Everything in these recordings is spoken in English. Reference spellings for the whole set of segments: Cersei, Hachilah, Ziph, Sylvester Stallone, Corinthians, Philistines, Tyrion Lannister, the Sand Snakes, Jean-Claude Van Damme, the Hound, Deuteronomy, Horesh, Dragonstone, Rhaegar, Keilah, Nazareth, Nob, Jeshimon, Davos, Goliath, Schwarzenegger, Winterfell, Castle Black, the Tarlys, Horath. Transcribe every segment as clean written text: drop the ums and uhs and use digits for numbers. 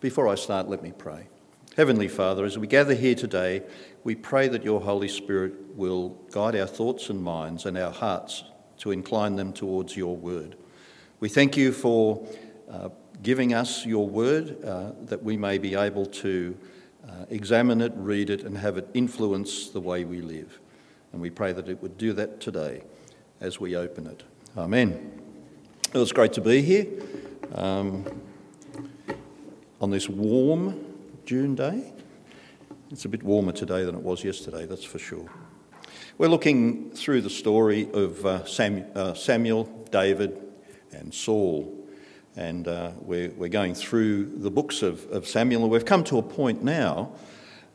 Before I start, let me pray. Heavenly Father, as we gather here today, we pray that your Holy Spirit will guide our thoughts and minds and our hearts to incline them towards your word. We thank you for giving us your word, that we may be able to examine it, read it, and have it influence the way we live. And we pray that it would do that today as we open it. Amen. It was great to be here on this warm June day. It's a bit warmer today than it was yesterday, that's for sure. We're looking through the story of Samuel, David, and Saul. And we're going through the books of Samuel. And we've come to a point now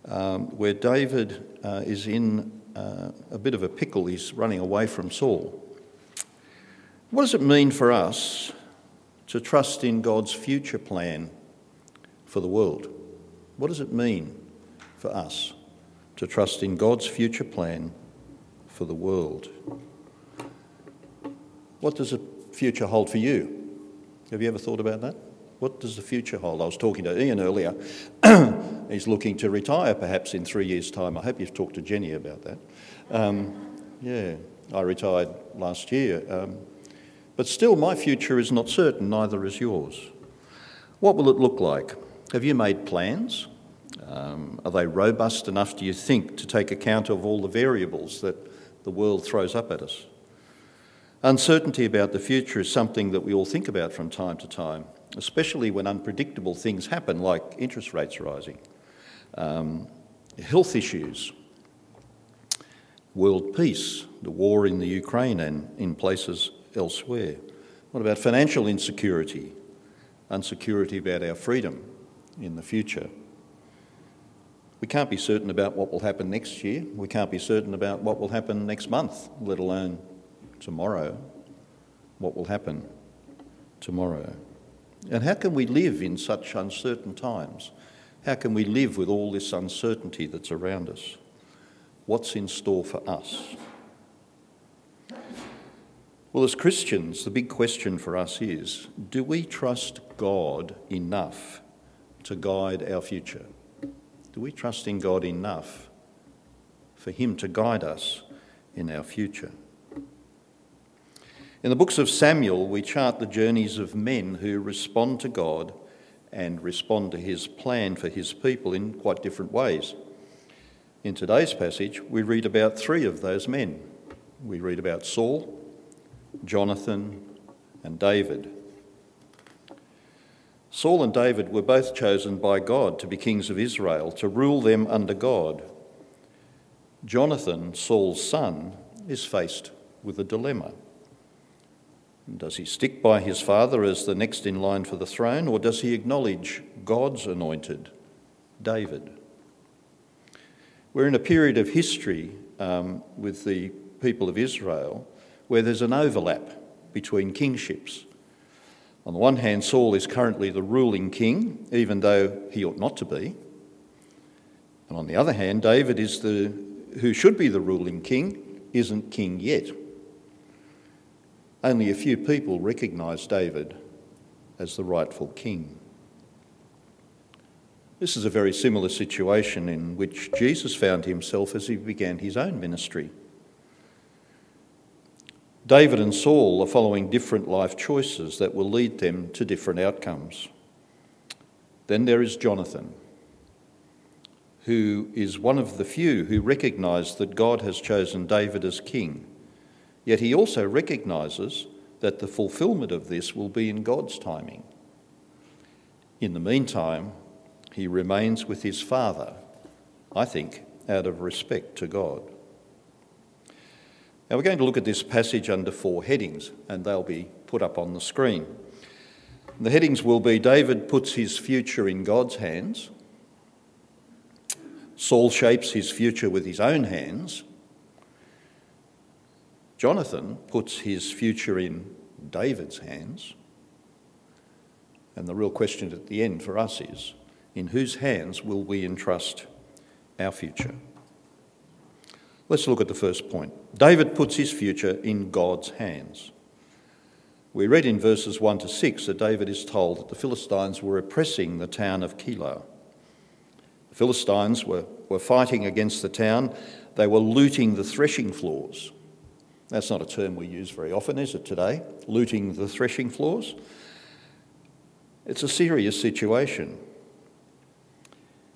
where David is in a bit of a pickle. He's running away from Saul. What does it mean for us to trust in God's future plan for the world? What does it mean for us to trust in God's future plan for the world? What does the future hold for you? Have you ever thought about that? What does the future hold? I was talking to Ian earlier. He's looking to retire perhaps in 3 years' time. I hope you've talked to Jenny about that. I retired last year. But still, my future is not certain, neither is yours. What will it look like? Have you made plans? Are they robust enough, do you think, to take account of all the variables that the world throws up at us? Uncertainty about the future is something that we all think about from time to time, especially when unpredictable things happen, like interest rates rising, health issues, world peace, the war in the Ukraine and in places elsewhere. What about financial insecurity, insecurity about our freedom in the future? We can't be certain about what will happen next year. We can't be certain about what will happen next month, let alone tomorrow. What will happen tomorrow? And how can we live in such uncertain times? How can we live with all this uncertainty that's around us? What's in store for us? Well, as Christians, the big question for us is, do we trust God enough to guide our future? Do we trust in God enough for him to guide us in our future? In the books of Samuel, we chart the journeys of men who respond to God and respond to his plan for his people in quite different ways. In today's passage, we read about three of those men. We read about Saul, Jonathan, and David. Saul and David were both chosen by God to be kings of Israel, to rule them under God. Jonathan, Saul's son, is faced with a dilemma. Does he stick by his father as the next in line for the throne, or does he acknowledge God's anointed, David? We're in a period of history with the people of Israel where there's an overlap between kingships. On the one hand, Saul is currently the ruling king, even though he ought not to be. And on the other hand, David, who should be the ruling king, isn't king yet. Only a few people recognise David as the rightful king. This is a very similar situation in which Jesus found himself as he began his own ministry. David and Saul are following different life choices that will lead them to different outcomes. Then there is Jonathan, who is one of the few who recognise that God has chosen David as king. Yet he also recognises that the fulfilment of this will be in God's timing. In the meantime, he remains with his father, I think, out of respect to God. Now we're going to look at this passage under 4 headings, and they'll be put up on the screen. The headings will be: David puts his future in God's hands, Saul shapes his future with his own hands, Jonathan puts his future in David's hands, and the real question at the end for us is, in whose hands will we entrust our future? Let's look at the first point. David puts his future in God's hands. We read in verses 1 to 6 that David is told that the Philistines were oppressing the town of Keilah. The Philistines were fighting against the town. They were looting the threshing floors. That's not a term we use very often, is it today? Looting the threshing floors? It's a serious situation.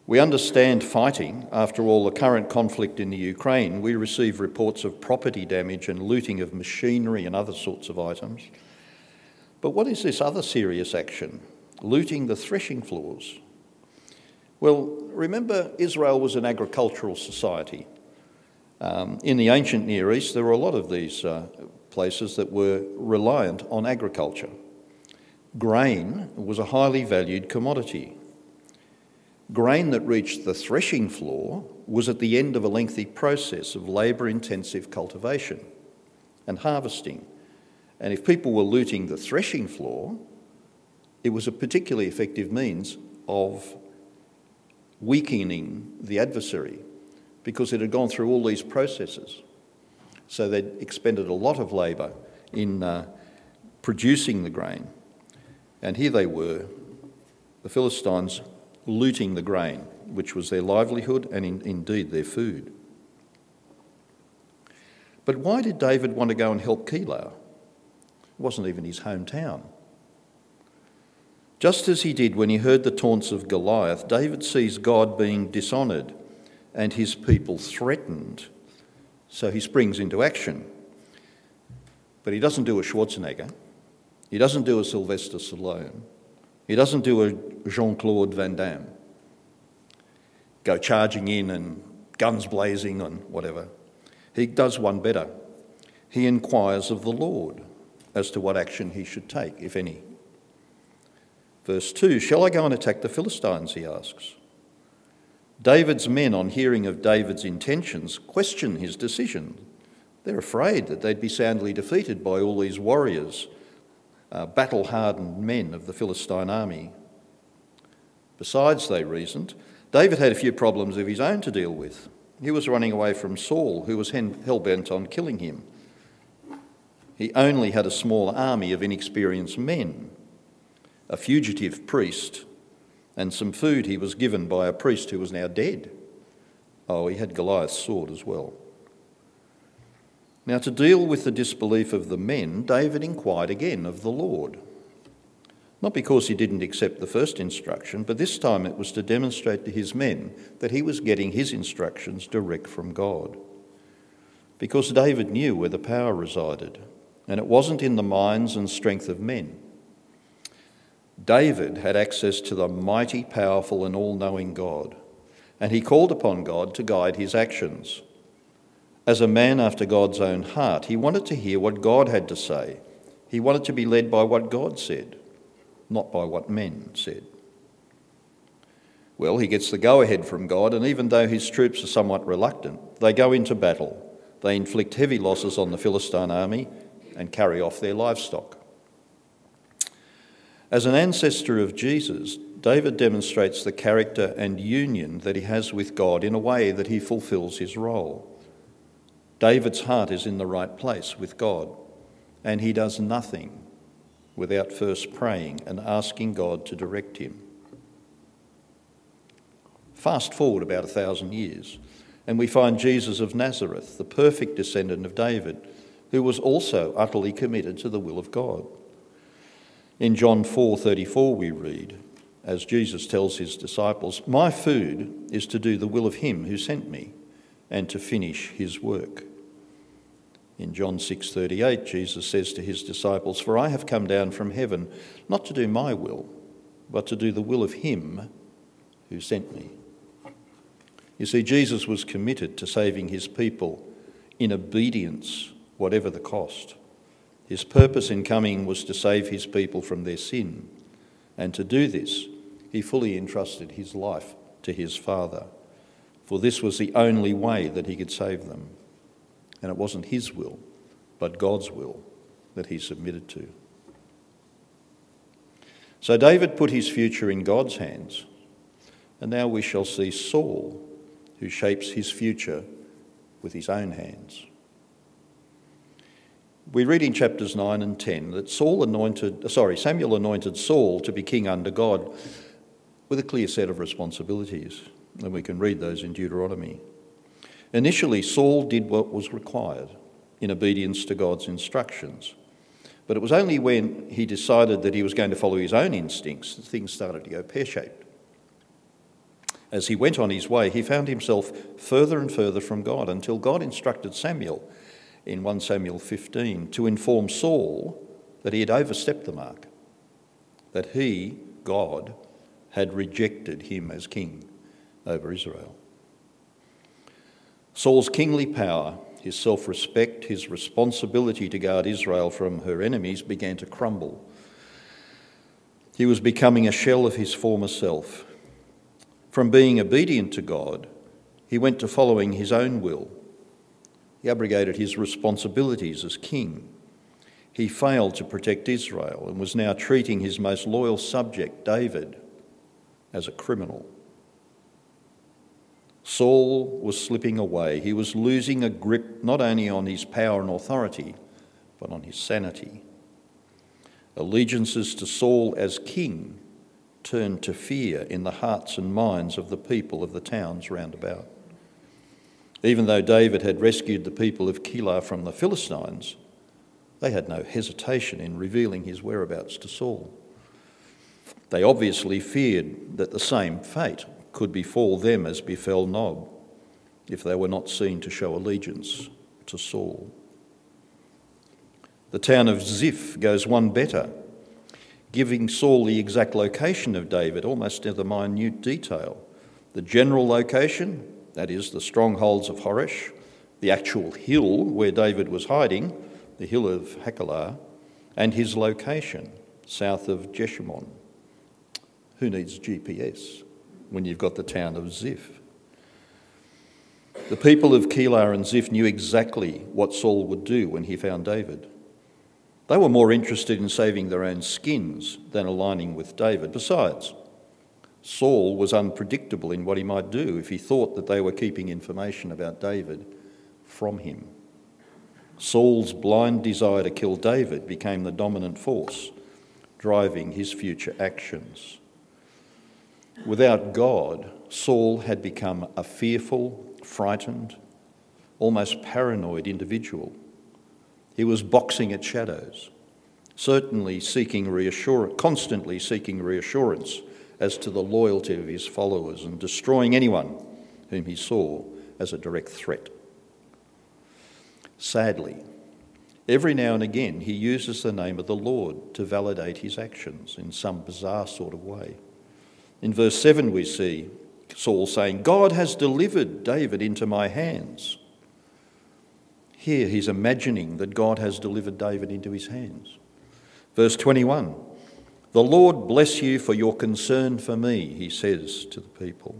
We understand fighting. After all, the current conflict in the Ukraine, we receive reports of property damage and looting of machinery and other sorts of items. But what is this other serious action? Looting the threshing floors. Well, remember, Israel was an agricultural society. In the ancient Near East, there were a lot of these places that were reliant on agriculture. Grain was a highly valued commodity. Grain that reached the threshing floor was at the end of a lengthy process of labour-intensive cultivation and harvesting. And if people were looting the threshing floor, it was a particularly effective means of weakening the adversary because it had gone through all these processes. So they'd expended a lot of labour in producing the grain. And here they were, the Philistines, looting the grain, which was their livelihood and indeed their food. But why did David want to go and help Keilah? It wasn't even his hometown. Just as he did when he heard the taunts of Goliath, David sees God being dishonoured and his people threatened, so he springs into action. But he doesn't do a Schwarzenegger. He doesn't do a Sylvester Stallone. He doesn't do a Jean-Claude Van Damme. Go charging in and guns blazing and whatever. He does one better. He inquires of the Lord as to what action he should take, if any. Verse 2, "Shall I go and attack the Philistines?" he asks. David's men, on hearing of David's intentions, question his decision. They're afraid that they'd be soundly defeated by all these warriors, battle-hardened men of the Philistine army. Besides, they reasoned, David had a few problems of his own to deal with. He was running away from Saul, who was hell-bent on killing him. He only had a small army of inexperienced men, a fugitive priest, and some food he was given by a priest who was now dead. Oh, he had Goliath's sword as well. Now, to deal with the disbelief of the men, David inquired again of the Lord. Not because he didn't accept the first instruction, but this time it was to demonstrate to his men that he was getting his instructions direct from God. Because David knew where the power resided, and it wasn't in the minds and strength of men. David had access to the mighty, powerful, and all-knowing God, and he called upon God to guide his actions. As a man after God's own heart, he wanted to hear what God had to say. He wanted to be led by what God said, not by what men said. Well, he gets the go-ahead from God, and even though his troops are somewhat reluctant, they go into battle. They inflict heavy losses on the Philistine army and carry off their livestock. As an ancestor of Jesus, David demonstrates the character and union that he has with God in a way that he fulfills his role. David's heart is in the right place with God, and he does nothing without first praying and asking God to direct him. Fast forward about 1,000 years, and we find Jesus of Nazareth, the perfect descendant of David, who was also utterly committed to the will of God. In John 4:34 we read, as Jesus tells his disciples, "My food is to do the will of him who sent me, and to finish his work." In John 6:38, Jesus says to his disciples, "For I have come down from heaven, not to do my will, but to do the will of him who sent me." You see, Jesus was committed to saving his people in obedience, whatever the cost. His purpose in coming was to save his people from their sin, and to do this, he fully entrusted his life to his Father. For this was the only way that he could save them. And it wasn't his will, but God's will that he submitted to. So David put his future in God's hands. And now we shall see Saul, who shapes his future with his own hands. We read in chapters 9 and 10 that Samuel anointed Saul to be king under God with a clear set of responsibilities, and we can read those in Deuteronomy. Initially, Saul did what was required in obedience to God's instructions, but it was only when he decided that he was going to follow his own instincts that things started to go pear-shaped. As he went on his way, he found himself further and further from God until God instructed Samuel in 1 Samuel 15 to inform Saul that he had overstepped the mark, that he, God, had rejected him as king over Israel. Saul's kingly power, his self-respect, his responsibility to guard Israel from her enemies began to crumble. He was becoming a shell of his former self. From being obedient to God, he went to following his own will. He abrogated his responsibilities as king. He failed to protect Israel and was now treating his most loyal subject, David, as a criminal. Saul was slipping away. He was losing a grip not only on his power and authority, but on his sanity. Allegiances to Saul as king turned to fear in the hearts and minds of the people of the towns round about. Even though David had rescued the people of Keilah from the Philistines, they had no hesitation in revealing his whereabouts to Saul. They obviously feared that the same fate could befall them as befell Nob if they were not seen to show allegiance to Saul. The town of Ziph goes one better, giving Saul the exact location of David, almost to the minute detail. The general location, that is, the strongholds of Horesh, the actual hill where David was hiding, the hill of Hachilah, and his location, south of Jeshimon. Who needs GPS when you've got the town of Ziph? The people of Keilah and Ziph knew exactly what Saul would do when he found David. They were more interested in saving their own skins than aligning with David. Besides, Saul was unpredictable in what he might do if he thought that they were keeping information about David from him. Saul's blind desire to kill David became the dominant force, driving his future actions. Without God, Saul had become a fearful, frightened, almost paranoid individual. He was boxing at shadows, constantly seeking reassurance as to the loyalty of his followers and destroying anyone whom he saw as a direct threat. Sadly, every now and again he uses the name of the Lord to validate his actions in some bizarre sort of way. In verse 7 we see Saul saying, "God has delivered David into my hands." Here he's imagining that God has delivered David into his hands. Verse 21, "The Lord bless you for your concern for me," he says to the people.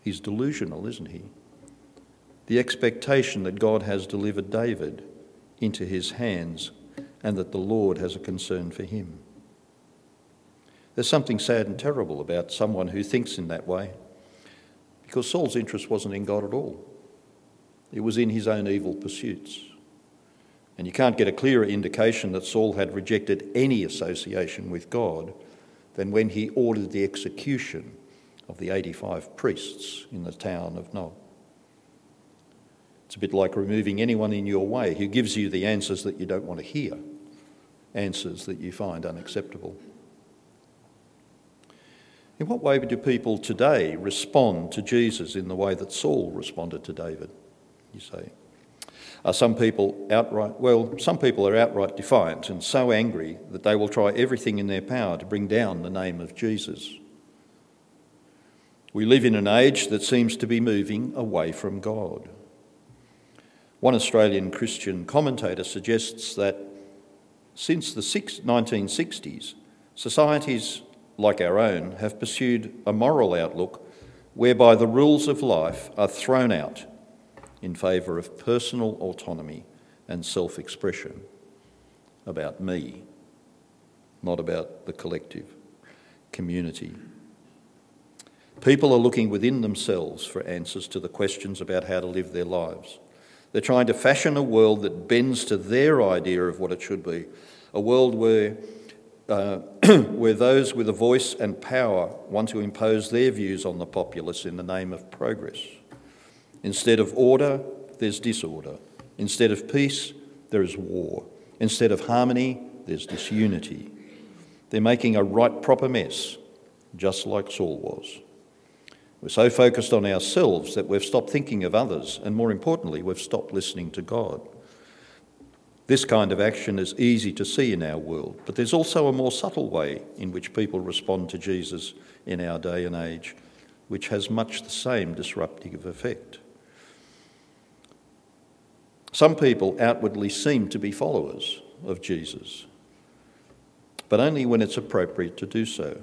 He's delusional, isn't he? The expectation that God has delivered David into his hands and that the Lord has a concern for him. There's something sad and terrible about someone who thinks in that way, because Saul's interest wasn't in God at all. It was in his own evil pursuits. And you can't get a clearer indication that Saul had rejected any association with God than when he ordered the execution of the 85 priests in the town of Nob. It's a bit like removing anyone in your way who gives you the answers that you don't want to hear, answers that you find unacceptable. In what way do people today respond to Jesus in the way that Saul responded to David, you say? Are some people outright? Well, some people are outright defiant and so angry that they will try everything in their power to bring down the name of Jesus. We live in an age that seems to be moving away from God. One Australian Christian commentator suggests that since the 1960s, societies like our own have pursued a moral outlook whereby the rules of life are thrown out in favour of personal autonomy and self-expression, about me, not about the collective community. People are looking within themselves for answers to the questions about how to live their lives, They're trying to fashion a world that bends to their idea of what it should be, a world where those with a voice and power want to impose their views on the populace in the name of progress. Instead of order, there's disorder. Instead of peace, there is war. Instead of harmony, there's disunity. They're making a right proper mess, just like Saul was. We're so focused on ourselves that we've stopped thinking of others, and more importantly, we've stopped listening to God. This kind of action is easy to see in our world, but there's also a more subtle way in which people respond to Jesus in our day and age, which has much the same disruptive effect. Some people outwardly seem to be followers of Jesus, but only when it's appropriate to do so.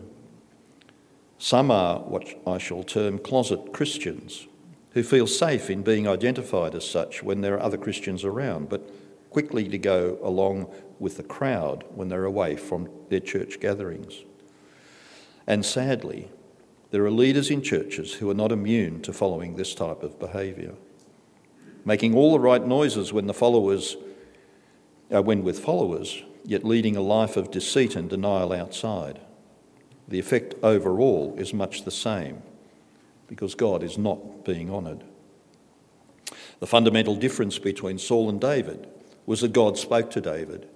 Some are what I shall term closet Christians, who feel safe in being identified as such when there are other Christians around, but quickly to go along with the crowd when they're away from their church gatherings. And sadly, there are leaders in churches who are not immune to following this type of behaviour, making all the right noises when with followers, yet leading a life of deceit and denial outside. The effect overall is much the same, because God is not being honoured. The fundamental difference between Saul and David was that God spoke to David,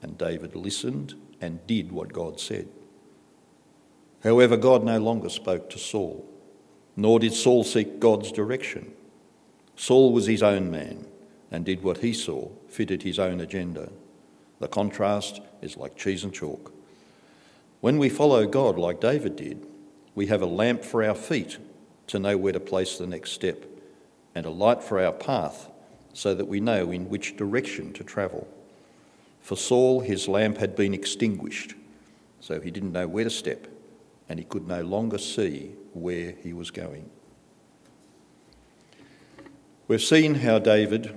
and David listened and did what God said. However, God no longer spoke to Saul, nor did Saul seek God's direction. Saul was his own man and did what he saw fitted his own agenda. The contrast is like cheese and chalk. When we follow God like David did, we have a lamp for our feet to know where to place the next step and a light for our path so that we know in which direction to travel. For Saul, his lamp had been extinguished, so he didn't know where to step and he could no longer see where he was going. We've seen how David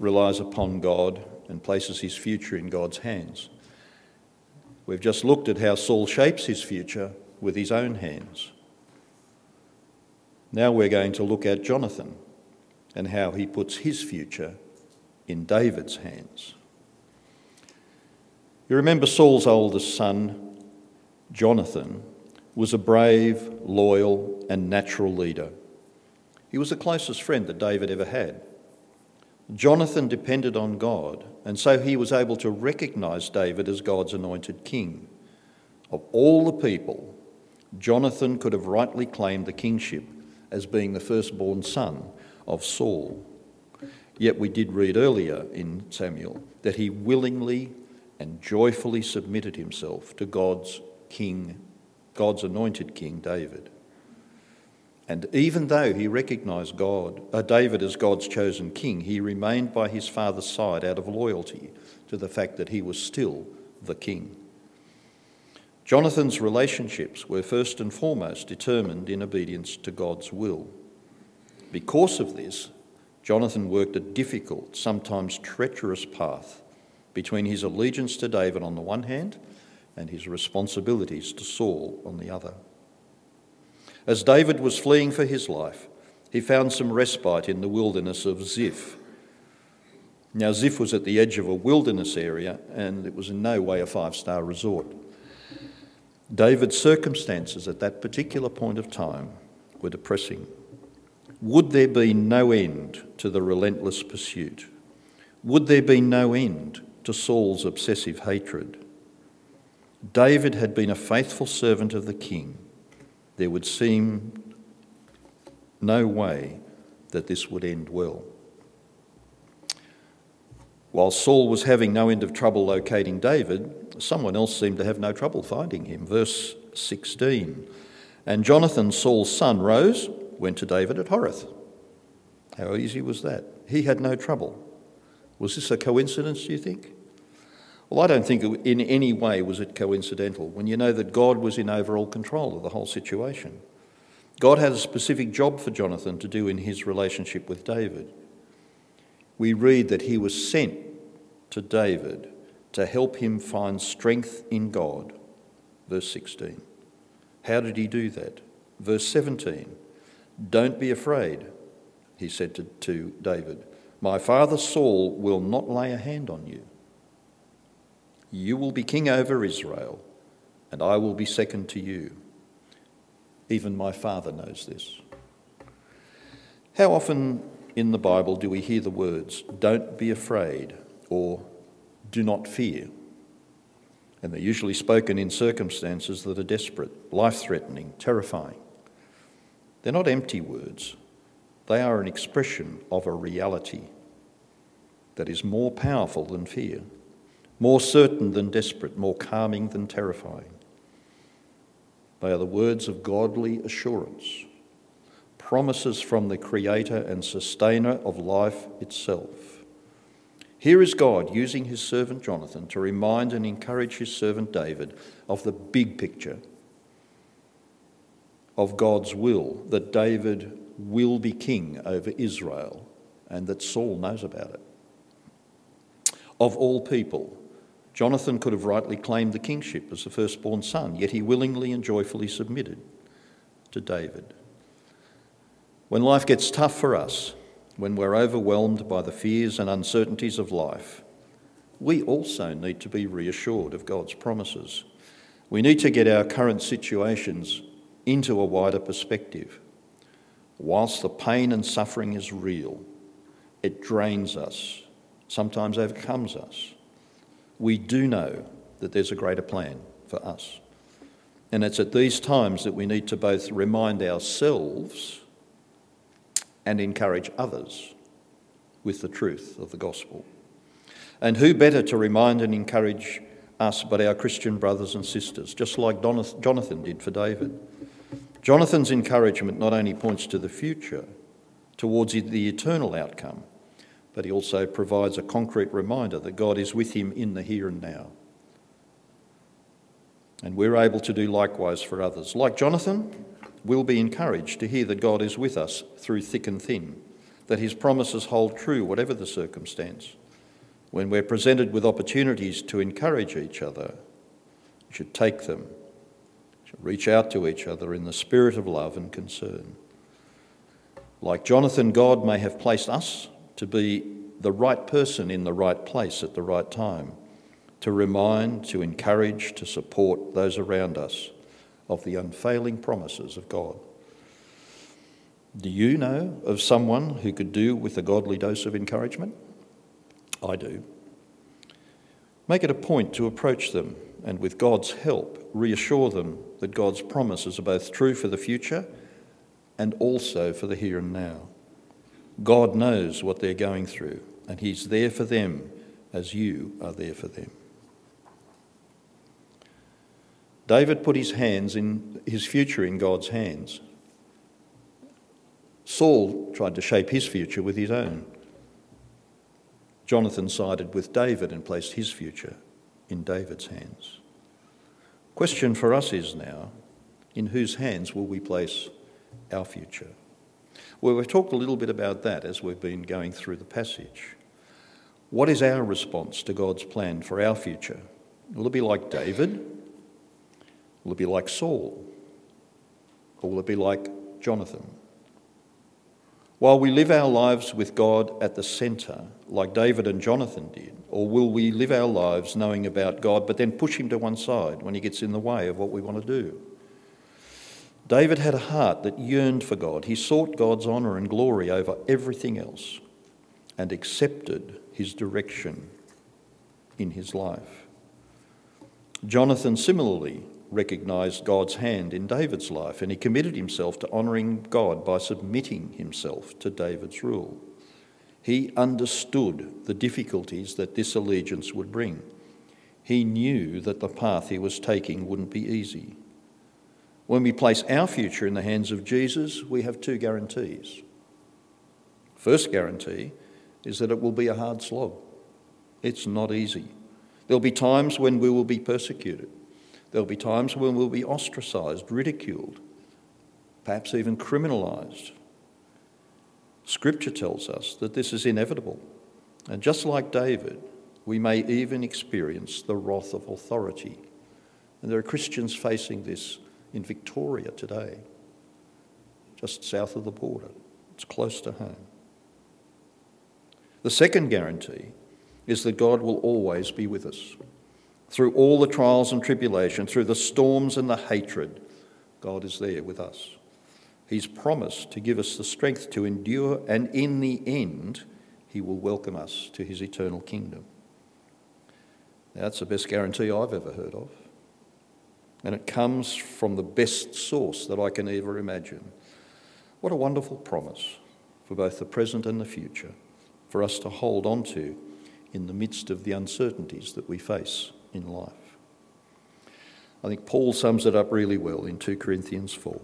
relies upon God and places his future in God's hands. We've just looked at how Saul shapes his future with his own hands. Now we're going to look at Jonathan and how he puts his future in David's hands. You remember Saul's oldest son, Jonathan, was a brave, loyal, and natural leader. He was the closest friend that David ever had. Jonathan depended on God, and so he was able to recognise David as God's anointed king. Of all the people, Jonathan could have rightly claimed the kingship as being the firstborn son of Saul. Yet we did read earlier in Samuel that he willingly and joyfully submitted himself to God's anointed king David. And even though he recognised David as God's chosen king, he remained by his father's side out of loyalty to the fact that he was still the king. Jonathan's relationships were first and foremost determined in obedience to God's will. Because of this, Jonathan worked a difficult, sometimes treacherous path between his allegiance to David on the one hand and his responsibilities to Saul on the other. As David was fleeing for his life, he found some respite in the wilderness of Ziph. Now, Ziph was at the edge of a wilderness area, and it was in no way a five-star resort. David's circumstances at that particular point of time were depressing. Would there be no end to the relentless pursuit? Would there be no end to Saul's obsessive hatred? David had been a faithful servant of the king. There would seem no way that this would end well. While Saul was having no end of trouble locating David, someone else seemed to have no trouble finding him. Verse 16, and Jonathan, Saul's son, rose, went to David at Horath. How easy was that? He had no trouble. Was this a coincidence, do you think? Well, I don't think in any way was it coincidental when you know that God was in overall control of the whole situation. God had a specific job for Jonathan to do in his relationship with David. We read that he was sent to David to help him find strength in God. Verse 16. How did he do that? Verse 17. Don't be afraid. he said to David, "My father Saul will not lay a hand on you. You will be king over Israel, and I will be second to you. Even my father knows this." How often in the Bible do we hear the words, "Don't be afraid," or "Do not fear"? And they're usually spoken in circumstances that are desperate, life-threatening, terrifying. They're not empty words. They are an expression of a reality that is more powerful than fear, more certain than desperate, more calming than terrifying. They are the words of godly assurance, promises from the Creator and Sustainer of life itself. Here is God using his servant Jonathan to remind and encourage his servant David of the big picture of God's will, that David will be king over Israel and that Saul knows about it. Of all people, Jonathan could have rightly claimed the kingship as the firstborn son, yet he willingly and joyfully submitted to David. When life gets tough for us, when we're overwhelmed by the fears and uncertainties of life, we also need to be reassured of God's promises. We need to get our current situations into a wider perspective. Whilst the pain and suffering is real, it drains us, sometimes overcomes us, we do know that there's a greater plan for us. And it's at these times that we need to both remind ourselves and encourage others with the truth of the gospel. And who better to remind and encourage us but our Christian brothers and sisters, just like Jonathan did for David. Jonathan's encouragement not only points to the future, towards the eternal outcome, but he also provides a concrete reminder that God is with him in the here and now. And we're able to do likewise for others. Like Jonathan, we'll be encouraged to hear that God is with us through thick and thin, that his promises hold true whatever the circumstance. When we're presented with opportunities to encourage each other, we should take them. Reach out to each other in the spirit of love and concern. Like Jonathan, God may have placed us to be the right person in the right place at the right time, to remind, to encourage, to support those around us of the unfailing promises of God. Do you know of someone who could do with a godly dose of encouragement? I do. Make it a point to approach them and with God's help, reassure them that God's promises are both true for the future and also for the here and now. God knows what they're going through, and he's there for them as you are there for them. David put his future in God's hands. Saul tried to shape his future with his own. Jonathan sided with David and placed his future in David's hands. Question for us is now, in whose hands will we place our future? Well, we've talked a little bit about that as we've been going through the passage. What is our response to God's plan for our future? Will it be like David? Will it be like Saul? Or will it be like Jonathan? While we live our lives with God at the centre, like David and Jonathan did, or will we live our lives knowing about God but then push him to one side when he gets in the way of what we want to do? David had a heart that yearned for God. He sought God's honour and glory over everything else and accepted his direction in his life. Jonathan similarly recognised God's hand in David's life, and he committed himself to honouring God by submitting himself to David's rule. He understood the difficulties that this allegiance would bring. He knew that the path he was taking wouldn't be easy. When we place our future in the hands of Jesus, we have two guarantees. First guarantee is that it will be a hard slog. It's not easy. There'll be times when we will be persecuted. There'll be times when we'll be ostracised, ridiculed, perhaps even criminalised. Scripture tells us that this is inevitable. And just like David, we may even experience the wrath of authority. And there are Christians facing this in Victoria today, just south of the border, It's close to home. The second guarantee is that God will always be with us. Through all the trials and tribulation, through the storms and the hatred, God is there with us. He's promised to give us the strength to endure, and in the end, he will welcome us to his eternal kingdom. Now, that's the best guarantee I've ever heard of. And it comes from the best source that I can ever imagine. What a wonderful promise for both the present and the future, for us to hold on to in the midst of the uncertainties that we face in life. I think Paul sums it up really well in 2 Corinthians 4.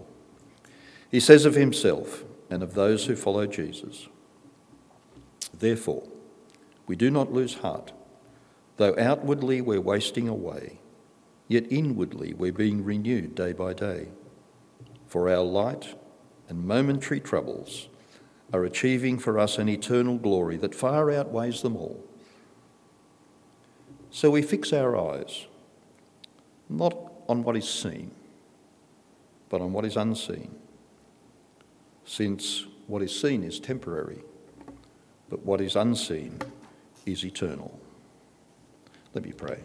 He says of himself and of those who follow Jesus, "Therefore, we do not lose heart. Though outwardly we're wasting away, yet inwardly we're being renewed day by day. For our light and momentary troubles are achieving for us an eternal glory that far outweighs them all. So we fix our eyes, not on what is seen, but on what is unseen. Since what is seen is temporary, but what is unseen is eternal." Let me pray.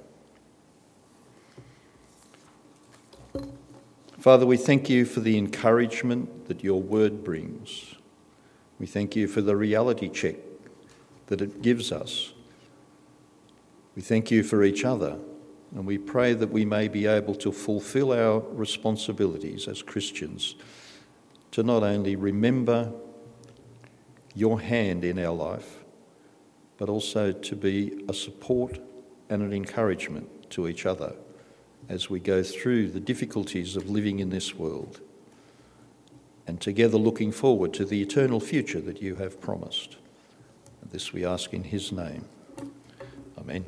Father, we thank you for the encouragement that your word brings. We thank you for the reality check that it gives us. We thank you for each other, and we pray that we may be able to fulfill our responsibilities as Christians to not only remember your hand in our life, but also to be a support and an encouragement to each other as we go through the difficulties of living in this world, and together looking forward to the eternal future that you have promised. And this we ask in his name. Amen.